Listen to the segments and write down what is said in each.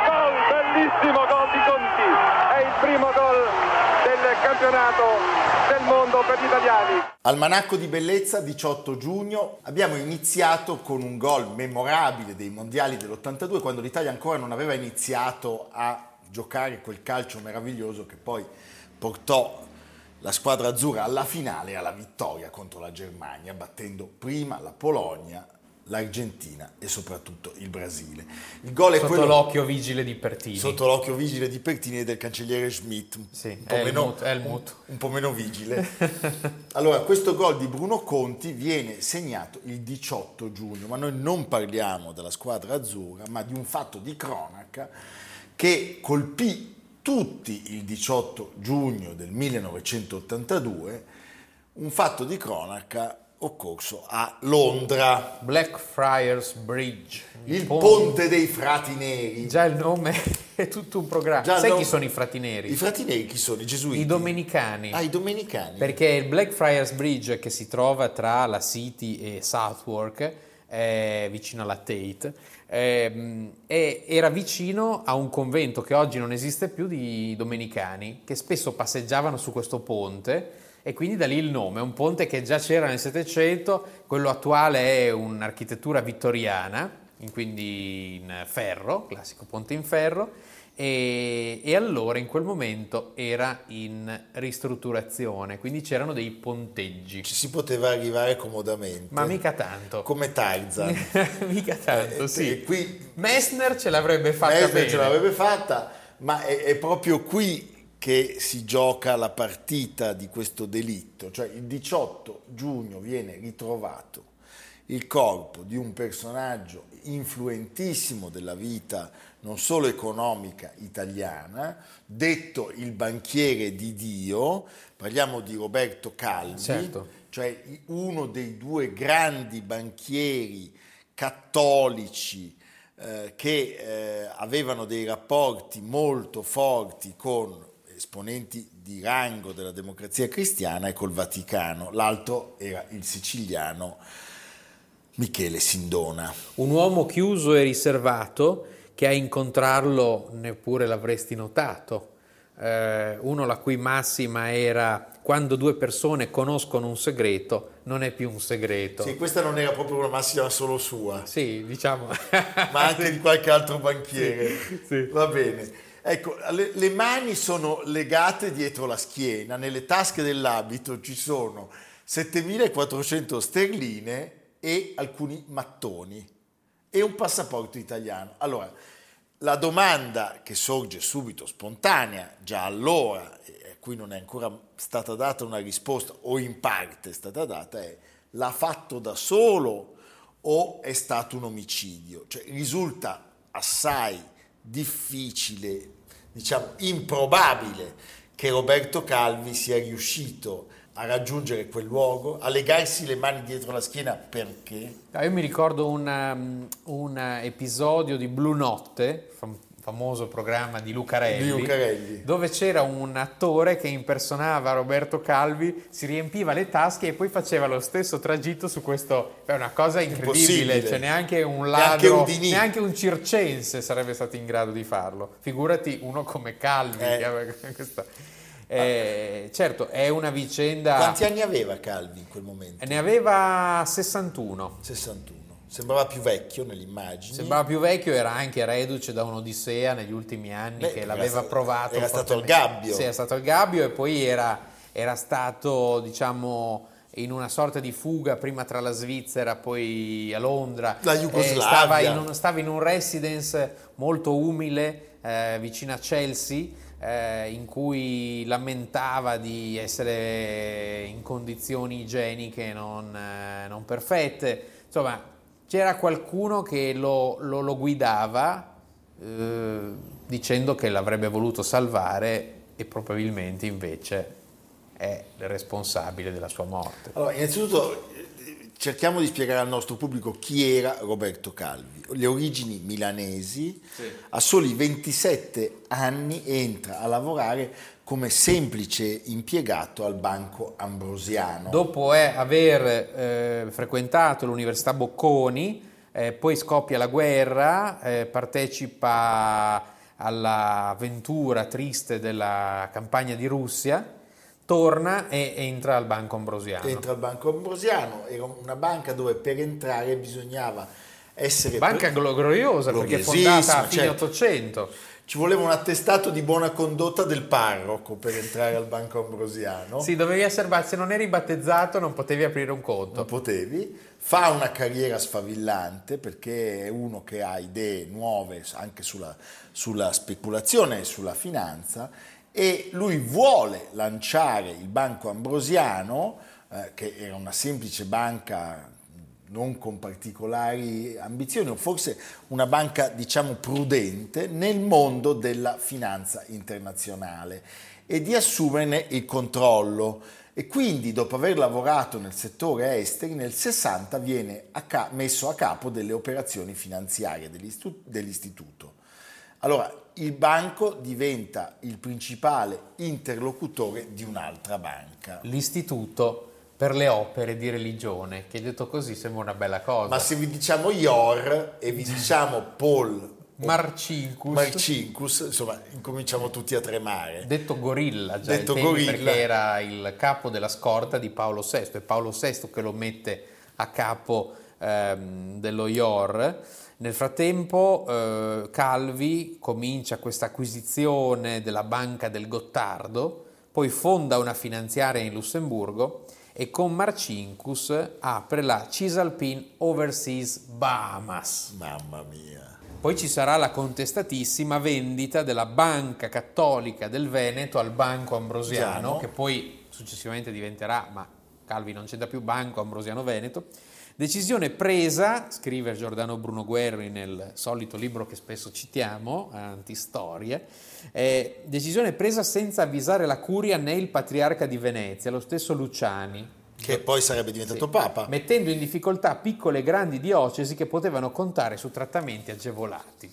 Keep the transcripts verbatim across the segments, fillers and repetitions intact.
Gol, bellissimo gol di Conti. È il primo gol del campionato del mondo per gli italiani. Almanacco di Bellezza, diciotto giugno. Abbiamo iniziato con un gol memorabile dei mondiali dell'ottantadue, quando l'Italia ancora non aveva iniziato a giocare quel calcio meraviglioso che poi portò la squadra azzurra alla finale, alla vittoria contro la Germania, battendo prima la Polonia, l'Argentina e soprattutto il Brasile. Il gol è sotto quello... l'occhio vigile di Pertini. Sotto l'occhio vigile di Pertini e del cancelliere Schmidt, sì, un, po meno, un, un po' meno vigile. Allora, questo gol di Bruno Conti viene segnato il diciotto giugno, ma noi non parliamo della squadra azzurra, ma di un fatto di cronaca che colpì tutti il diciotto giugno del millenovecentottantadue, un fatto di cronaca occorso a Londra. Blackfriars Bridge. Il ponte, ponte dei frati neri. Già il nome è tutto un programma. Già Sai nome... chi sono i frati neri? I frati neri chi sono? I gesuiti? I domenicani. Ah, i domenicani. Perché il Blackfriars Bridge, che si trova tra la City e Southwark, eh, vicino alla Tate, eh, eh, era vicino a un convento che oggi non esiste più di domenicani, che spesso passeggiavano su questo ponte, e quindi da lì il nome. È un ponte che già c'era nel Settecento, quello attuale è un'architettura vittoriana, quindi in ferro, classico ponte in ferro, e, e allora in quel momento era in ristrutturazione, quindi c'erano dei ponteggi. Ci si poteva arrivare comodamente. Ma mica tanto. Come Tarzan. Mica tanto, eh, sì. Qui... Messner ce l'avrebbe fatta Messner bene. ce l'avrebbe fatta, ma è, è proprio qui che si gioca la partita di questo delitto. Cioè il diciotto giugno viene ritrovato il corpo di un personaggio influentissimo della vita non solo economica italiana, detto il banchiere di Dio. Parliamo di Roberto Calvi, certo. Cioè uno dei due grandi banchieri cattolici eh, che eh, avevano dei rapporti molto forti con esponenti di rango della Democrazia Cristiana e col Vaticano. L'altro era il siciliano Michele Sindona. Un uomo chiuso e riservato, che a incontrarlo neppure l'avresti notato. Eh, uno la cui massima era: quando due persone conoscono un segreto, non è più un segreto. Sì, questa non era proprio una massima solo sua. Sì, diciamo. Ma anche di qualche altro banchiere. Sì, sì. Va bene. Ecco, le, le mani sono legate dietro la schiena, nelle tasche dell'abito ci sono settemilaquattrocento sterline e alcuni mattoni e un passaporto italiano. Allora, la domanda che sorge subito spontanea, già allora, e a cui non è ancora stata data una risposta, o in parte è stata data, è: l'ha fatto da solo o è stato un omicidio? Cioè, risulta assai difficile, diciamo improbabile, che Roberto Calvi sia riuscito a raggiungere quel luogo, a legarsi le mani dietro la schiena. Perché? Io mi ricordo un episodio di Blu Notte, famoso programma di Lucarelli, di Lucarelli, dove c'era un attore che impersonava Roberto Calvi, si riempiva le tasche e poi faceva lo stesso tragitto su questo. È una cosa incredibile, cioè neanche un ladro, neanche un, neanche un circense sarebbe stato in grado di farlo. Figurati uno come Calvi. Eh. Questa, eh, certo, è una vicenda. Quanti anni aveva Calvi in quel momento? Ne aveva sessantuno. sessantuno. Sembrava più vecchio nell'immagine. Sembrava più vecchio, era anche reduce da un'odissea negli ultimi anni. Beh, che l'aveva era provato. Era stato al gabbio. Sì, era stato al gabbio e poi era, era stato, diciamo, in una sorta di fuga, prima tra la Svizzera, poi a Londra. La Jugoslavia. Stava in un, stava in un residence molto umile, eh, vicino a Chelsea, eh, in cui lamentava di essere in condizioni igieniche non, eh, non perfette. Insomma, c'era qualcuno che lo, lo, lo guidava eh, dicendo che l'avrebbe voluto salvare, e probabilmente invece è responsabile della sua morte. Allora, innanzitutto cerchiamo di spiegare al nostro pubblico chi era Roberto Calvi. Le origini milanesi, sì. A soli ventisette anni entra a lavorare come semplice impiegato al Banco Ambrosiano. Dopo è aver eh, frequentato l'Università Bocconi, eh, poi scoppia la guerra, eh, partecipa all'avventura triste della campagna di Russia, torna e entra al Banco Ambrosiano. Entra al Banco Ambrosiano, era una banca dove per entrare bisognava essere... Banca pre... gloriosa, perché è fondata a fine Ottocento. Ci voleva un attestato di buona condotta del parroco per entrare al Banco Ambrosiano. Sì, dovevi essere, se non eri battezzato non potevi aprire un conto. Non potevi. Fa una carriera sfavillante perché è uno che ha idee nuove anche sulla, sulla speculazione e sulla finanza, e lui vuole lanciare il Banco Ambrosiano, eh, che era una semplice banca non con particolari ambizioni, o forse una banca, diciamo, prudente, nel mondo della finanza internazionale, e di assumerne il controllo. E quindi, dopo aver lavorato nel settore esteri, nel sessanta viene a ca- messo a capo delle operazioni finanziarie dell'istu- dell'istituto. Allora, il banco diventa il principale interlocutore di un'altra banca. L'istituto per le opere di religione, che detto così sembra una bella cosa. Ma se vi diciamo I O R e vi diciamo Paul Marcinkus, Marcinkus, insomma, incominciamo tutti a tremare. Detto gorilla, già detto il gorilla. Perché era il capo della scorta di Paolo sesto, è Paolo sesto che lo mette a capo ehm, dello I O R. Nel frattempo eh, Calvi comincia questa acquisizione della banca del Gottardo, poi fonda una finanziaria in Lussemburgo e con Marcinkus apre la Cisalpine Overseas Bahamas. Mamma mia! Poi ci sarà la contestatissima vendita della Banca Cattolica del Veneto al Banco Ambrosiano, Giano. Che poi successivamente diventerà, ma Calvi non c'entra più, Banco Ambrosiano Veneto. Decisione presa, scrive Giordano Bruno Guerri nel solito libro che spesso citiamo, Antistorie, eh, decisione presa senza avvisare la curia né il patriarca di Venezia, lo stesso Luciani. Che poi sarebbe diventato sì, papa. Mettendo in difficoltà piccole e grandi diocesi che potevano contare su trattamenti agevolati.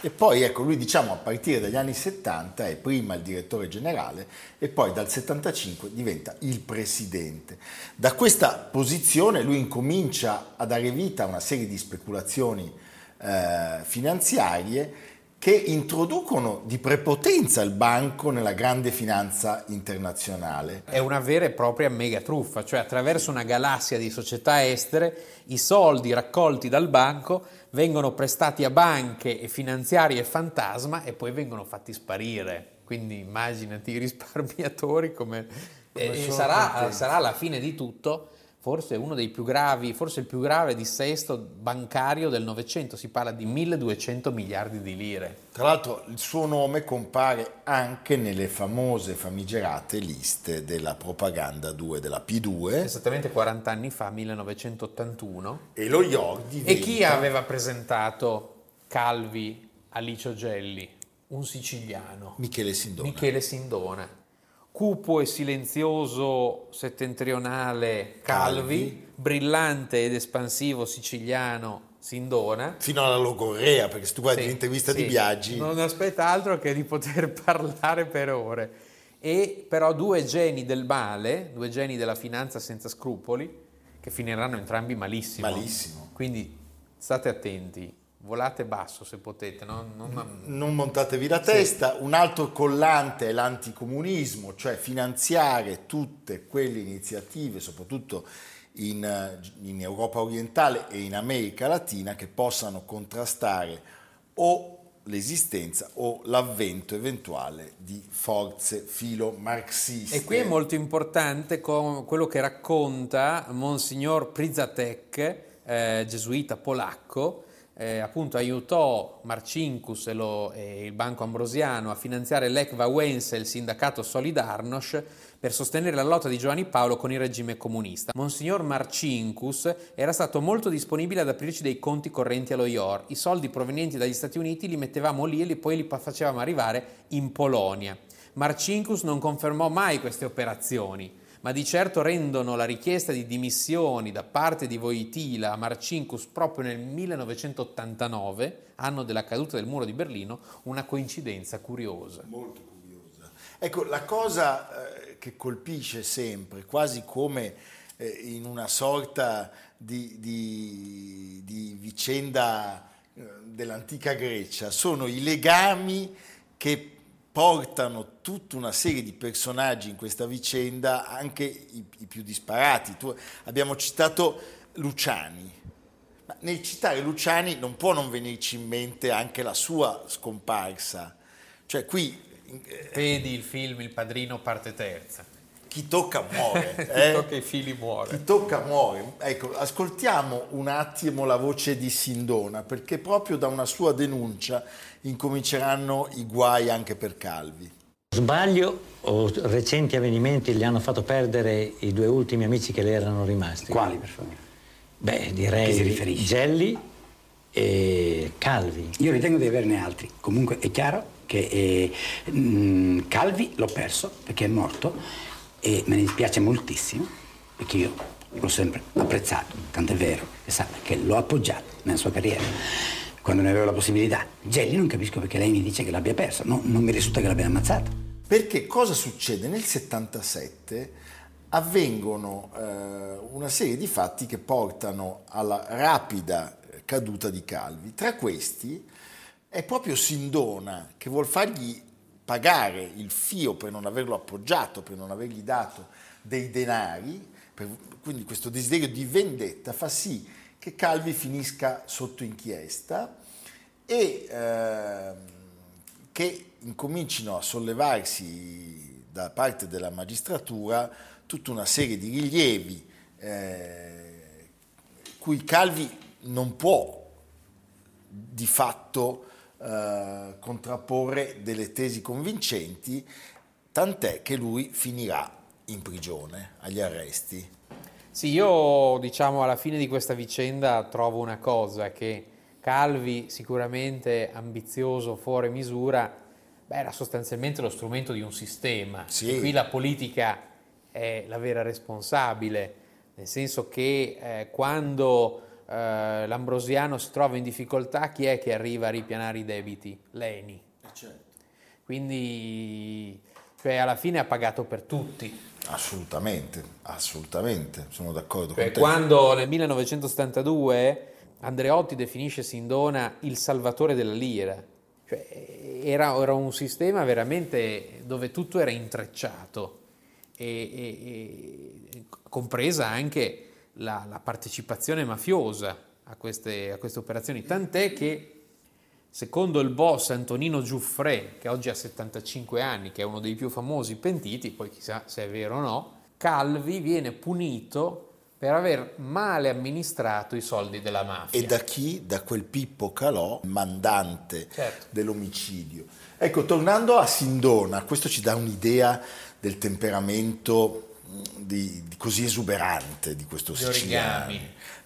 E poi, ecco, lui, diciamo, a partire dagli anni settanta è prima il direttore generale e poi dal settantacinque diventa il presidente. Da questa posizione lui incomincia a dare vita a una serie di speculazioni eh, finanziarie che introducono di prepotenza il banco nella grande finanza internazionale. È una vera e propria mega truffa, cioè attraverso una galassia di società estere i soldi raccolti dal banco vengono prestati a banche e finanziarie fantasma e poi vengono fatti sparire. Quindi immaginati i risparmiatori come... come e sarà, sarà alla fine di tutto forse uno dei più gravi, forse il più grave dissesto bancario del Novecento, si parla di milleduecento miliardi di lire. Tra l'altro il suo nome compare anche nelle famose famigerate liste della propaganda due della P due. Esattamente quaranta anni fa, millenovecentottantuno. E lo I O R diventa... E chi aveva presentato Calvi a Licio Gelli? Un siciliano. Michele Sindona. Michele Sindona. Cupo e silenzioso settentrionale Calvi, Calvi, brillante ed espansivo siciliano Sindona. Fino alla logorrea, perché se tu guardi sì, l'intervista sì, di Biagi... Non aspetta altro che di poter parlare per ore. E però due geni del male, due geni della finanza senza scrupoli, che finiranno entrambi malissimo. Malissimo. Quindi state attenti. Volate basso se potete, no? non... non montatevi la testa. Sì. Un altro collante è l'anticomunismo, cioè finanziare tutte quelle iniziative, soprattutto in, in Europa orientale e in America Latina, che possano contrastare o l'esistenza o l'avvento eventuale di forze filomarxiste. E qui è molto importante quello che racconta Monsignor Prizatek, eh, gesuita polacco. Eh, appunto aiutò Marcinkus e, lo, e il Banco Ambrosiano a finanziare Lech Wałęsa e il sindacato Solidarnosc per sostenere la lotta di Giovanni Paolo con il regime comunista. Monsignor Marcinkus era stato molto disponibile ad aprirci dei conti correnti allo I O R. I soldi provenienti dagli Stati Uniti li mettevamo lì e li, poi li facevamo arrivare in Polonia. Marcinkus non confermò mai queste operazioni, ma di certo rendono la richiesta di dimissioni da parte di Wojtyla a Marcinkus proprio nel millenovecentottantanove, anno della caduta del muro di Berlino, una coincidenza curiosa. Molto curiosa. Ecco, la cosa eh, che colpisce sempre, quasi come eh, in una sorta di, di, di vicenda eh, dell'antica Grecia, sono i legami che portano tutta una serie di personaggi in questa vicenda, anche i, i più disparati. Tu, abbiamo citato Luciani, ma nel citare Luciani non può non venirci in mente anche la sua scomparsa. Cioè qui... Vedi il film Il Padrino parte terza. Chi tocca muore. Chi eh? tocca i fili muore. Chi tocca muore. Ecco, ascoltiamo un attimo la voce di Sindona, perché proprio da una sua denuncia incominceranno i guai anche per Calvi. Sbaglio o recenti avvenimenti le hanno fatto perdere i due ultimi amici che le erano rimasti? Quali persone? Beh, direi Gelli e Calvi. Io ritengo di averne altri. Comunque è chiaro che eh, mh, Calvi l'ho perso perché è morto e me ne dispiace moltissimo perché io l'ho sempre apprezzato, tant'è vero che sa che l'ho appoggiato nella sua carriera quando ne avevo la possibilità. Gelli non capisco perché lei mi dice che l'abbia persa, no, non mi risulta che l'abbia ammazzata. Perché cosa succede? Nel settantasette avvengono eh, una serie di fatti che portano alla rapida caduta di Calvi. Tra questi è proprio Sindona che vuol fargli pagare il fio per non averlo appoggiato, per non avergli dato dei denari, per, quindi questo desiderio di vendetta fa sì che Calvi finisca sotto inchiesta e eh, che incomincino a sollevarsi da parte della magistratura tutta una serie di rilievi eh, cui Calvi non può di fatto eh, contrapporre delle tesi convincenti, tant'è che lui finirà in prigione, agli arresti. Sì, io diciamo alla fine di questa vicenda trovo una cosa, che Calvi sicuramente ambizioso fuori misura, beh, era sostanzialmente lo strumento di un sistema, sì. E qui la politica è la vera responsabile, nel senso che eh, quando eh, l'Ambrosiano si trova in difficoltà chi è che arriva a ripianare i debiti? Leni. Certo. Quindi cioè, alla fine ha pagato per tutti. Assolutamente, assolutamente, sono d'accordo cioè, con te. Quando nel millenovecentosettantadue Andreotti definisce Sindona il salvatore della lira, cioè, era, era un sistema veramente dove tutto era intrecciato, e, e, e, compresa anche la, la partecipazione mafiosa a queste, a queste operazioni, tant'è che secondo il boss Antonino Giuffrè, che oggi ha settantacinque anni, che è uno dei più famosi pentiti, poi chissà se è vero o no, Calvi viene punito per aver male amministrato i soldi della mafia. E da chi? Da quel Pippo Calò, mandante, certo, dell'omicidio. Ecco, tornando a Sindona, questo ci dà un'idea del temperamento di, di così esuberante di questo siciliano.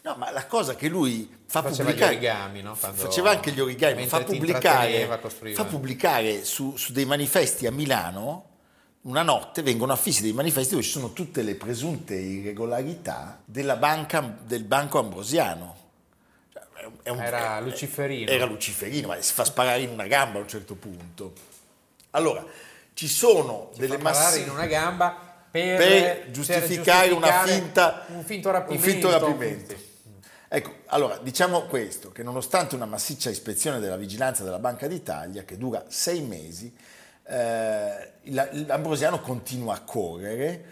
No, ma la cosa che lui fa faceva pubblicare, gli origami, no? Quando, faceva anche gli origami, fa pubblicare, fa pubblicare su, su dei manifesti a Milano, una notte vengono affissi dei manifesti dove ci sono tutte le presunte irregolarità della banca, del Banco Ambrosiano. È un, era è, luciferino. Era luciferino, ma si fa sparare in una gamba a un certo punto. Allora, ci sono si delle masse in una gamba per, per, giustificare per giustificare una finta un finto rapimento. Un finto rapimento. Ecco, allora, diciamo questo, che nonostante una massiccia ispezione della vigilanza della Banca d'Italia, che dura sei mesi, eh, l'Ambrosiano continua a correre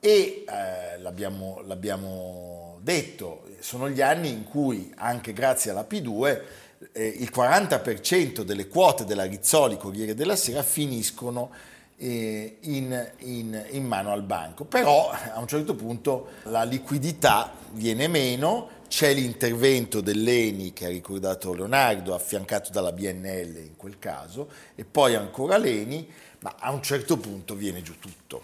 e, eh, l'abbiamo, l'abbiamo detto, sono gli anni in cui, anche grazie alla P due, eh, il quaranta per cento delle quote della Rizzoli Corriere della Sera finiscono eh, in, in, in mano al banco. Però, a un certo punto, la liquidità viene meno. C'è l'intervento dell'E N I che ha ricordato Leonardo, affiancato dalla B N L in quel caso, e poi ancora l'E N I, ma a un certo punto viene giù tutto.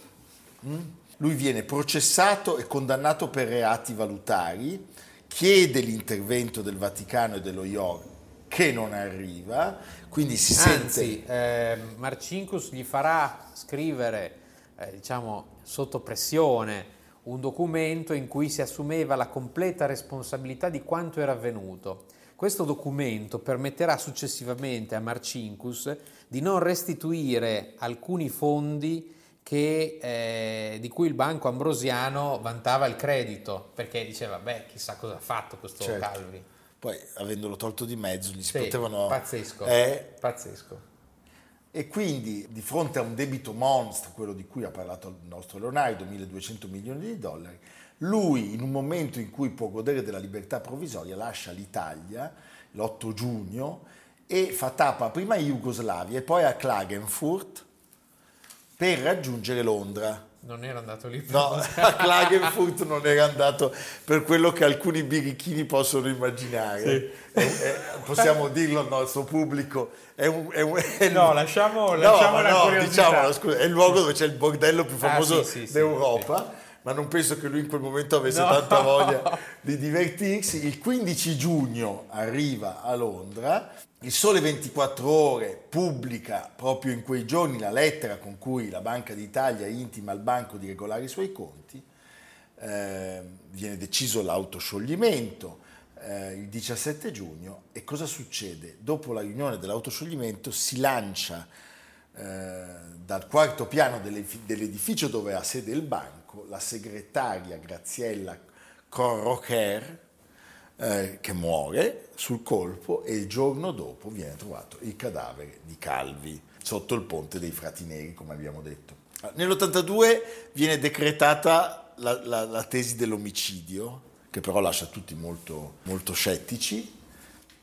Mm? Lui viene processato e condannato per reati valutari, chiede l'intervento del Vaticano e dello I O R che non arriva, quindi si Anzi, sente... Eh, Marcinkus gli farà scrivere, eh, diciamo, sotto pressione, un documento in cui si assumeva la completa responsabilità di quanto era avvenuto. Questo documento permetterà successivamente a Marcinkus di non restituire alcuni fondi che, eh, di cui il Banco Ambrosiano vantava il credito, perché diceva, beh, chissà cosa ha fatto questo certo. Calvi. Poi, avendolo tolto di mezzo, gli si sì, potevano... Pazzesco, eh, pazzesco. E quindi, di fronte a un debito mostro, quello di cui ha parlato il nostro Leonardo, milleduecento milioni di dollari, lui, in un momento in cui può godere della libertà provvisoria, lascia l'Italia, l'otto giugno, e fa tappa prima a Jugoslavia e poi a Klagenfurt per raggiungere Londra. Non era andato lì per... No, a Klagenfurt non era andato per quello che alcuni birichini possono immaginare. Sì. Eh, eh, possiamo dirlo al nostro pubblico. È un, è un, è no, un... lasciamo, lasciamo no, la no, curiosità. Diciamolo, scusa, è il luogo dove c'è il bordello più famoso ah, sì, sì, sì, d'Europa, sì, sì. Ma non penso che lui in quel momento avesse no. tanta voglia di divertirsi. Il quindici giugno arriva a Londra. Il Sole ventiquattro Ore pubblica proprio in quei giorni la lettera con cui la Banca d'Italia intima al banco di regolare i suoi conti, eh, viene deciso l'autoscioglimento eh, il diciassette giugno. E cosa succede? Dopo la riunione dell'autoscioglimento si lancia eh, dal quarto piano dell'edificio dove ha sede il banco la segretaria Graziella Corrocher, Eh, che muore sul colpo, e il giorno dopo viene trovato il cadavere di Calvi sotto il ponte dei Frati Neri, come abbiamo detto. Nell'ottantadue viene decretata la, la, la tesi dell'omicidio, che però lascia tutti molto, molto scettici.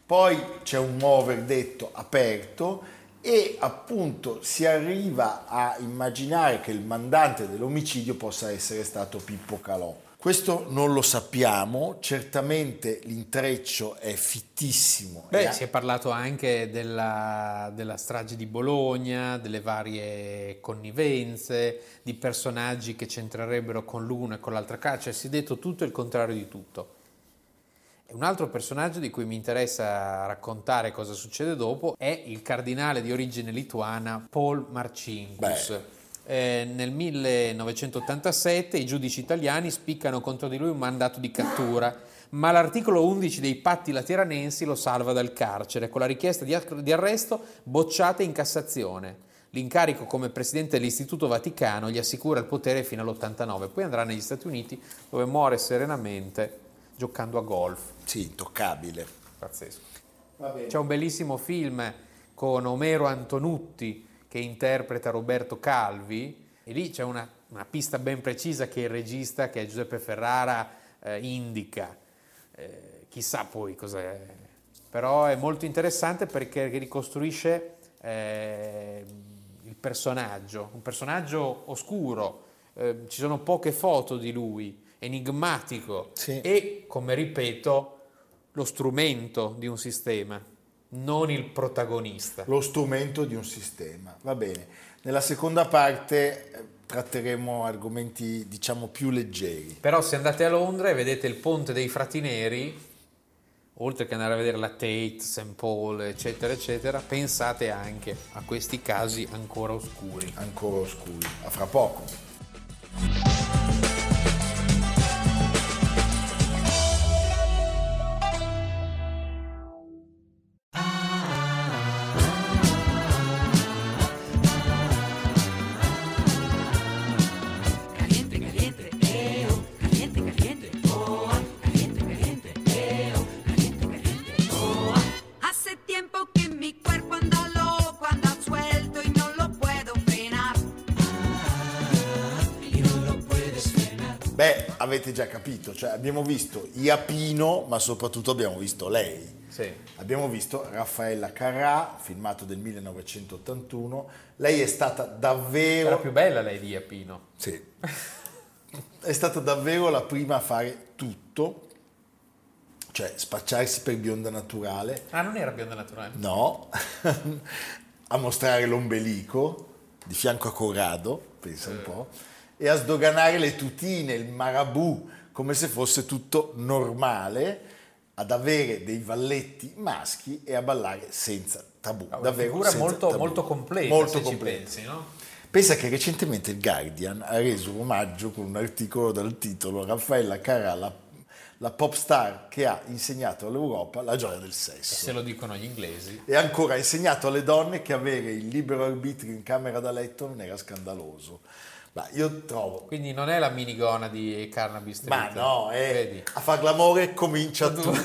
Poi c'è un nuovo verdetto aperto e appunto si arriva a immaginare che il mandante dell'omicidio possa essere stato Pippo Calò. Questo non lo sappiamo, certamente l'intreccio è fittissimo. Beh, si è parlato anche della, della strage di Bologna, delle varie connivenze, di personaggi che c'entrerebbero con l'una e con l'altra caccia, cioè si è detto tutto il contrario di tutto. Un altro personaggio di cui mi interessa raccontare cosa succede dopo è il cardinale di origine lituana Paul Marcinkus. Beh. Eh, nel millenovecentottantasette i giudici italiani spiccano contro di lui un mandato di cattura, ma l'articolo undici dei patti lateranensi lo salva dal carcere, con la richiesta di, ar- di arresto bocciata in Cassazione. L'incarico come presidente dell'Istituto Vaticano gli assicura il potere fino all'ottantanove, poi andrà negli Stati Uniti dove muore serenamente giocando a golf. Sì, intoccabile. Pazzesco. Va bene. C'è un bellissimo film con Omero Antonutti che interpreta Roberto Calvi, e lì c'è una, una pista ben precisa che il regista, che è Giuseppe Ferrara, eh, indica. Eh, chissà poi cos'è, però è molto interessante perché ricostruisce eh, il personaggio, un personaggio oscuro, eh, ci sono poche foto di lui, enigmatico, sì. E, come ripeto, lo strumento di un sistema. Non il protagonista. Lo strumento di un sistema. Va bene. Nella seconda parte eh, tratteremo argomenti, diciamo, più leggeri. Però se andate a Londra e vedete il ponte dei Frati Neri, oltre che andare a vedere la Tate, Saint Paul, eccetera, eccetera, pensate anche a questi casi ancora oscuri. Ancora oscuri. A fra poco. Avete già capito, cioè abbiamo visto Iapino, ma soprattutto abbiamo visto lei. Sì. Abbiamo visto Raffaella Carrà, filmato del millenovecentottantuno. Lei è stata davvero... Era più bella lei di Iapino. Sì. È stata davvero la prima a fare tutto, cioè spacciarsi per bionda naturale. Ah, non era bionda naturale? No. A mostrare l'ombelico, di fianco a Corrado, pensa eh. un po'. E a sdoganare le tutine, il marabù, come se fosse tutto normale, ad avere dei valletti maschi e a ballare senza tabù. Una davvero figura senza molto, tabù. Molto completa, molto se completa. Ci pensi, no? Pensa che recentemente il Guardian ha reso un omaggio con un articolo dal titolo Raffaella Carrà, la, la pop star che ha insegnato all'Europa la gioia del sesso. E se lo dicono gli inglesi. E ancora ha insegnato alle donne che avere il libero arbitrio in camera da letto non era scandaloso. Ma io trovo. Quindi non è la minigona di Carnaby Street. Ma no, è vedi? A far l'amore comincia tutto.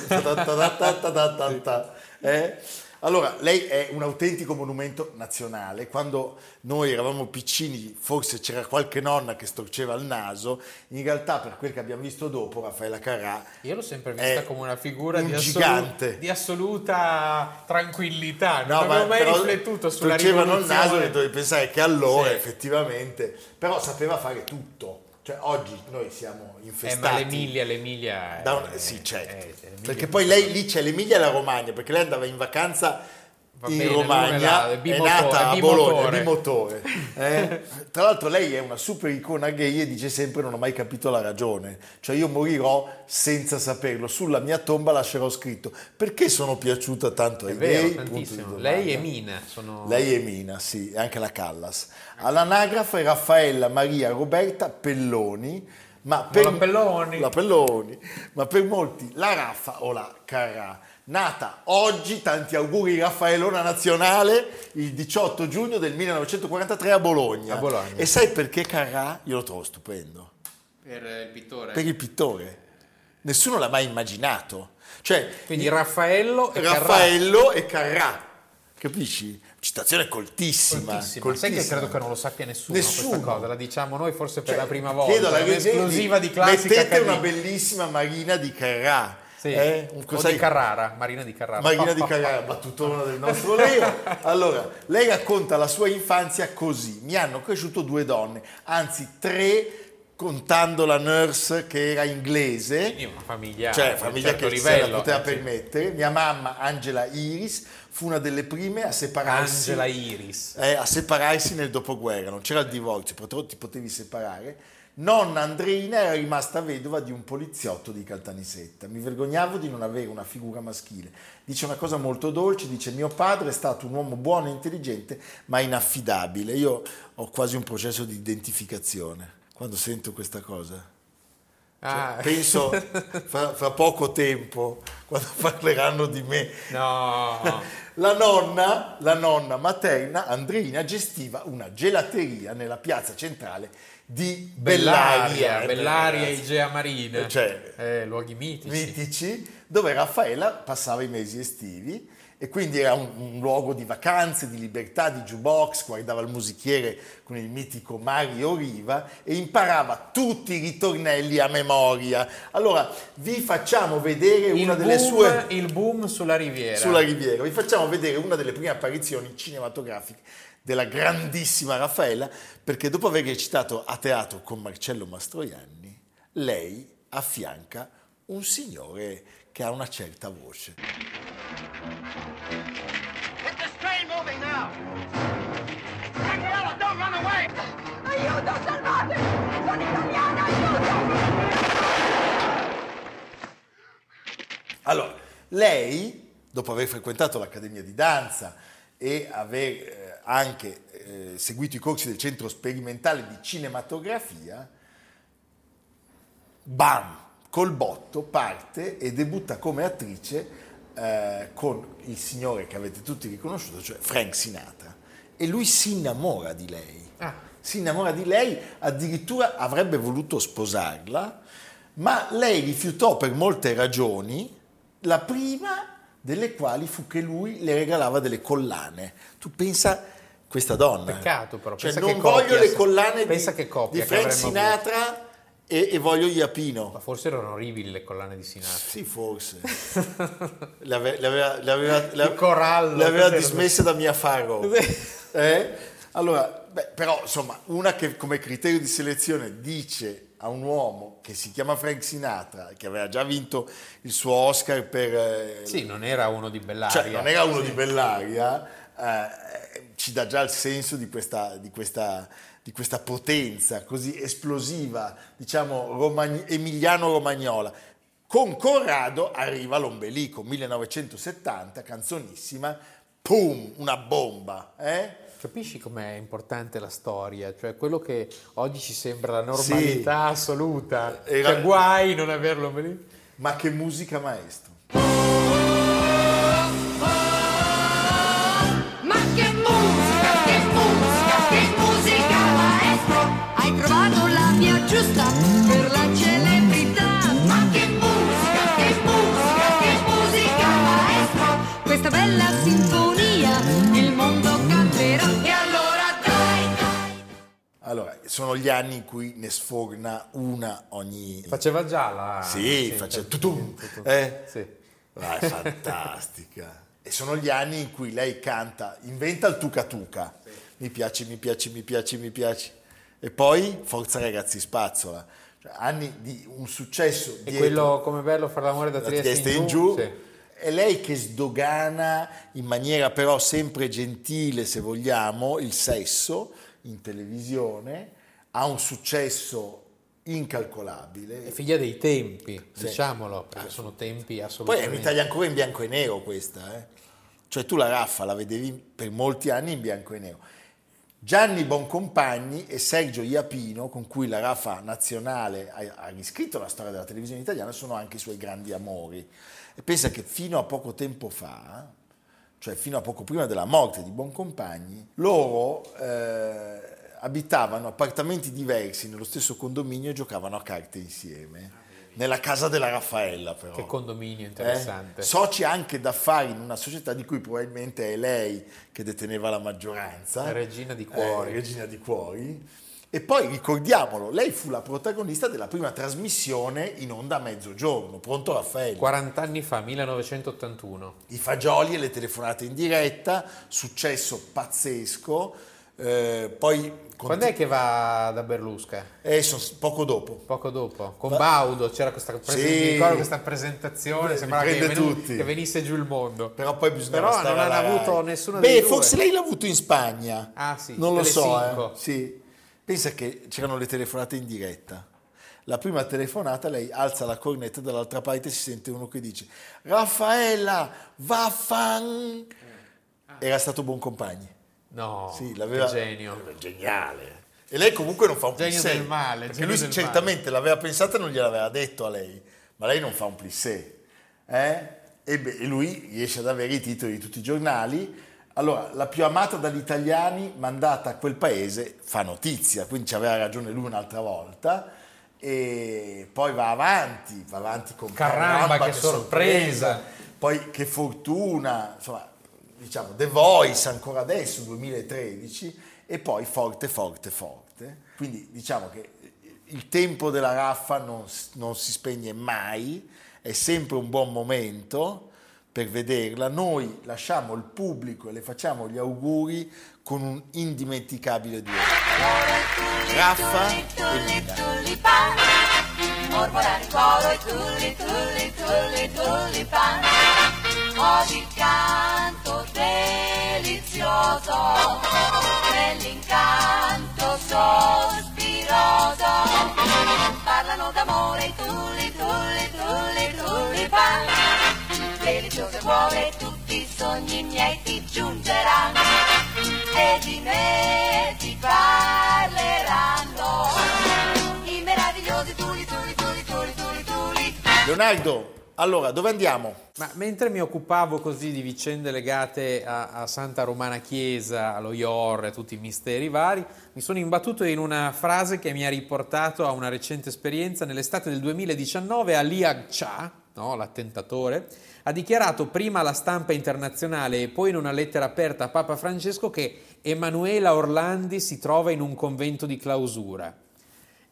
eh? Allora, lei è un autentico monumento nazionale. Quando noi eravamo piccini, forse c'era qualche nonna che storceva il naso. In realtà, per quel che abbiamo visto dopo, Raffaella Carrà. Io l'ho sempre vista come una figura un di, assolu- di assoluta tranquillità. Non no, avevo mai riflettuto sulla rivoluzione. Storcevano il naso e dovevi pensare che allora, sì. effettivamente, però sapeva fare tutto. Cioè oggi noi siamo infestati. Eh, ma l'Emilia, l'Emilia... Da un... eh, sì, certo. Eh, l'Emilia perché poi lei lì c'è l'Emilia e la Romagna, perché lei andava in vacanza Va in bene, Romagna, è, là, è nata a Bologna, è bimotore. Eh? Tra l'altro lei è una super icona gay e dice sempre non ho mai capito la ragione. Cioè io morirò senza saperlo, sulla mia tomba lascerò scritto perché sono piaciuta tanto ai vero, gay. Tantissimo. Lei e Mina. Sono... Lei e Mina, sì, e anche la Callas. All'anagrafe Raffaella Maria Roberta Pelloni, ma per, no, la Pelloni. La Pelloni, ma per molti la Raffa o la Carrà. Nata oggi, tanti auguri Raffaellona nazionale, il diciotto giugno del millenovecentoquarantatré a Bologna. A Bologna. E sai perché Carrà? Io lo trovo stupendo. Per il pittore. Per il pittore. Nessuno l'ha mai immaginato. Cioè, quindi Raffaello e Raffaello Carrà. E Carrà. Capisci? Citazione coltissima. coltissima. coltissima. Sai che credo che non lo sappia nessuno, nessuno. Questa cosa, la diciamo noi forse per cioè, la prima volta. Chiedo alla esclusiva di Classica. Mettete H D. Una bellissima Marina di Carrà. Sì, eh, un o di Carrara, Marina di Carrara. Marina di Carrara, battutona del nostro Leo. Allora, lei racconta la sua infanzia così. Mi hanno cresciuto due donne, anzi tre, contando la nurse che era inglese. Quindi una famiglia, cioè, famiglia certo che livello, se la poteva anzi. permettere. Mia mamma, Angela Iris, fu una delle prime a separarsi. Angela Iris. Eh, a separarsi nel dopoguerra. Non c'era il divorzio, però ti potevi separare. Nonna Andreina era rimasta vedova di un poliziotto di Caltanissetta. Mi vergognavo di non avere una figura maschile. Dice una cosa molto dolce, dice mio padre è stato un uomo buono e intelligente ma inaffidabile. Io ho quasi un processo di identificazione quando sento questa cosa. Cioè, ah. Penso fra, fra poco tempo quando parleranno di me. No. La nonna, la nonna materna Andreina gestiva una gelateria nella piazza centrale di Bellaria, Bellaria, Bellaria Igea Marina, cioè eh, luoghi mitici. mitici, dove Raffaella passava i mesi estivi e quindi era un, un luogo di vacanze, di libertà, di jukebox, guardava il musichiere con il mitico Mario Riva e imparava tutti i ritornelli a memoria. Allora vi facciamo vedere il una boom, delle sue il boom sulla Riviera. Sulla Riviera, vi facciamo vedere una delle prime apparizioni cinematografiche della grandissima Raffaella, perché dopo aver recitato a teatro con Marcello Mastroianni, lei affianca un signore che ha una certa voce. Get this train moving now! Raffaella, don't run away! Aiuto, salvate! Sono italiana, aiuto! Allora, lei, dopo aver frequentato l'Accademia di Danza e aver anche eh, seguito i corsi del Centro Sperimentale di Cinematografia, bam, col botto parte e debutta come attrice eh, con il signore che avete tutti riconosciuto, cioè Frank Sinatra, e lui si innamora di lei, ah. si innamora di lei, addirittura avrebbe voluto sposarla, ma lei rifiutò per molte ragioni, la prima delle quali fu che lui le regalava delle collane. Tu pensa questa donna. Peccato però. Cioè non che voglio copia, le collane pensa di, che copia, di Frank che Sinatra e, e voglio Iapino. Ma forse erano orribili le collane di Sinatra. Sì, forse. Le aveva, le aveva, il corallo. Le aveva dismesse da Mia Farrow. eh? Allora, beh, però insomma, una che come criterio di selezione dice a un uomo che si chiama Frank Sinatra, che aveva già vinto il suo Oscar per... Eh, sì, non era uno di Bellaria. Cioè, non era uno di Bellaria, eh, ci dà già il senso di questa, di questa, di questa potenza così esplosiva, diciamo, romagn- emiliano-romagnola. Con Corrado arriva l'ombelico, millenovecentosettanta, canzonissima, pum, una bomba, eh? Capisci com'è importante la storia, cioè quello che oggi ci sembra la normalità, sì, assoluta, era... cioè, guai non averlo. Ma che musica, maestro! Oh, oh, ma che musica, che musica, che musica, maestro! Hai trovato la via giusta per la celebrità. Ma che musica, che musica, che musica, maestro! Questa bella sinfonia, il mondo canterà. E allora dai, dai! Allora, sono gli anni in cui ne sforna una ogni... Faceva già la... Sì, sì, faceva... Tutum! Eh? Sì. Ah, è fantastica. E sono gli anni in cui lei canta, inventa il tuca tuca, sì. Mi piace, mi piace, mi piace, mi piace. E poi Forza ragazzi spazzola, cioè, anni di un successo. E quello Come bello far l'amore da Trieste in, in giù, giù. Sì. È lei che sdogana in maniera però sempre gentile, se vogliamo, il sesso in televisione. Ha un successo incalcolabile. È figlia dei tempi, sì, diciamolo, perché sono tempi assolutamente... Poi è un'Italia ancora in bianco e nero questa, eh? Cioè tu la Raffa la vedevi per molti anni in bianco e nero. Gianni Boncompagni e Sergio Iapino, con cui la Raffa nazionale ha riscritto la storia della televisione italiana, sono anche i suoi grandi amori. E pensa che fino a poco tempo fa, cioè fino a poco prima della morte di Boncompagni, loro... Eh, abitavano appartamenti diversi nello stesso condominio e giocavano a carte insieme. Nella casa della Raffaella, però. Che condominio interessante. Eh? Soci anche d'affari in una società di cui probabilmente è lei che deteneva la maggioranza. La regina di cuori. Eh, regina di cuori. E poi, ricordiamolo, lei fu la protagonista della prima trasmissione in onda a mezzogiorno. Pronto Raffaella? quaranta anni fa, millenovecentottantuno. I fagioli e le telefonate in diretta, successo pazzesco. Eh, poi quando è che va da Berlusca? Eh, sono poco dopo. Poco dopo. Con va... Baudo c'era questa, prese... sì. Mi ricordo questa presentazione, mi sembrava che, venu... che venisse giù il mondo. Però poi bisognava Però stare non hanno avuto Rai. Nessuno Beh, dei due. Forse lei l'ha avuto in Spagna. Ah sì. Non lo so. Eh. Sì. Pensa che c'erano le telefonate in diretta. La prima telefonata lei alza la cornetta, dall'altra parte si sente uno che dice Raffaella, vaffan. Ah. Era stato Boncompagni. No, sì, l'aveva, genio. Geniale. E lei comunque non fa un genio plissé. Del male. Perché lui certamente male. L'aveva pensata e non gliel'aveva detto a lei. Ma lei non fa un plissé. Eh? E, beh, e lui riesce ad avere i titoli di tutti i giornali. Allora, la più amata dagli italiani, mandata a quel paese, fa notizia. Quindi ci aveva ragione lui un'altra volta. E poi va avanti. Va avanti con Caramba, Caramba che, che sorpresa. sorpresa. Poi che fortuna. Insomma... diciamo The Voice ancora adesso, duemilatredici, e poi forte, forte, forte. Quindi diciamo che il tempo della Raffa non, non si spegne mai, è sempre un buon momento per vederla. Noi lasciamo il pubblico e le facciamo gli auguri con un indimenticabile duo. Raffa e Nina. Oggi canto delizioso, nell'incanto sospiroso, parlano d'amore tulli, tulli, tulli, tullipan, delizioso cuore tutti i sogni miei ti giungeranno e di me ti parleranno i meravigliosi tulli, tulli, tulli, tulli, tulli, tulli. Leonardo, allora, dove andiamo? Ma mentre mi occupavo così di vicende legate a, a Santa Romana Chiesa, allo I O R, a tutti i misteri vari, mi sono imbattuto in una frase che mi ha riportato a una recente esperienza. Nell'estate del duemiladiciannove Ali Agca, no, l'attentatore, ha dichiarato prima alla stampa internazionale e poi in una lettera aperta a Papa Francesco che Emanuela Orlandi si trova in un convento di clausura.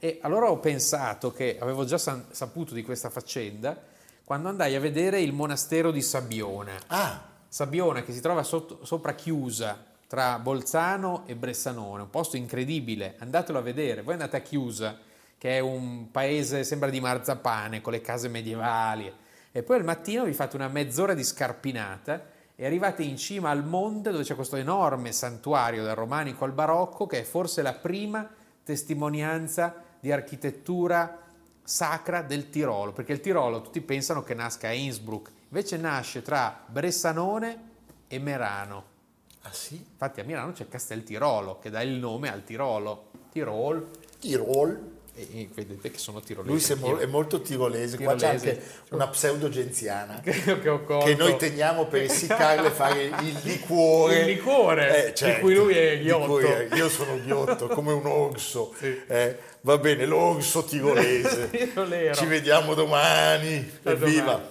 E allora ho pensato che avevo già san- saputo di questa faccenda quando andai a vedere il monastero di Sabiona. Ah. Sabiona, che si trova sotto, sopra Chiusa, tra Bolzano e Bressanone, un posto incredibile, andatelo a vedere. Voi andate a Chiusa, che è un paese, sembra di marzapane, con le case medievali, e poi al mattino vi fate una mezz'ora di scarpinata e arrivate in cima al monte dove c'è questo enorme santuario dal romanico al barocco, che è forse la prima testimonianza di architettura sacra del Tirolo, perché il Tirolo tutti pensano che nasca a Innsbruck, invece nasce tra Bressanone e Merano. Ah sì? Infatti a Milano c'è Castel Tirolo, che dà il nome al Tirolo. Tirol. Tirol. E, e vedete che sono tirolese. Lui è, mo- è molto tirolese. tirolese. Qua c'è anche una pseudo-genziana che, che, che noi teniamo per essiccarle, fare il liquore. Il liquore, eh, certo, di cui lui è ghiotto. È, io sono ghiotto, come un orso. Sì. Eh, va bene, l'orso tirolese. Tirolero. Ci vediamo domani. Da Evviva! Domani.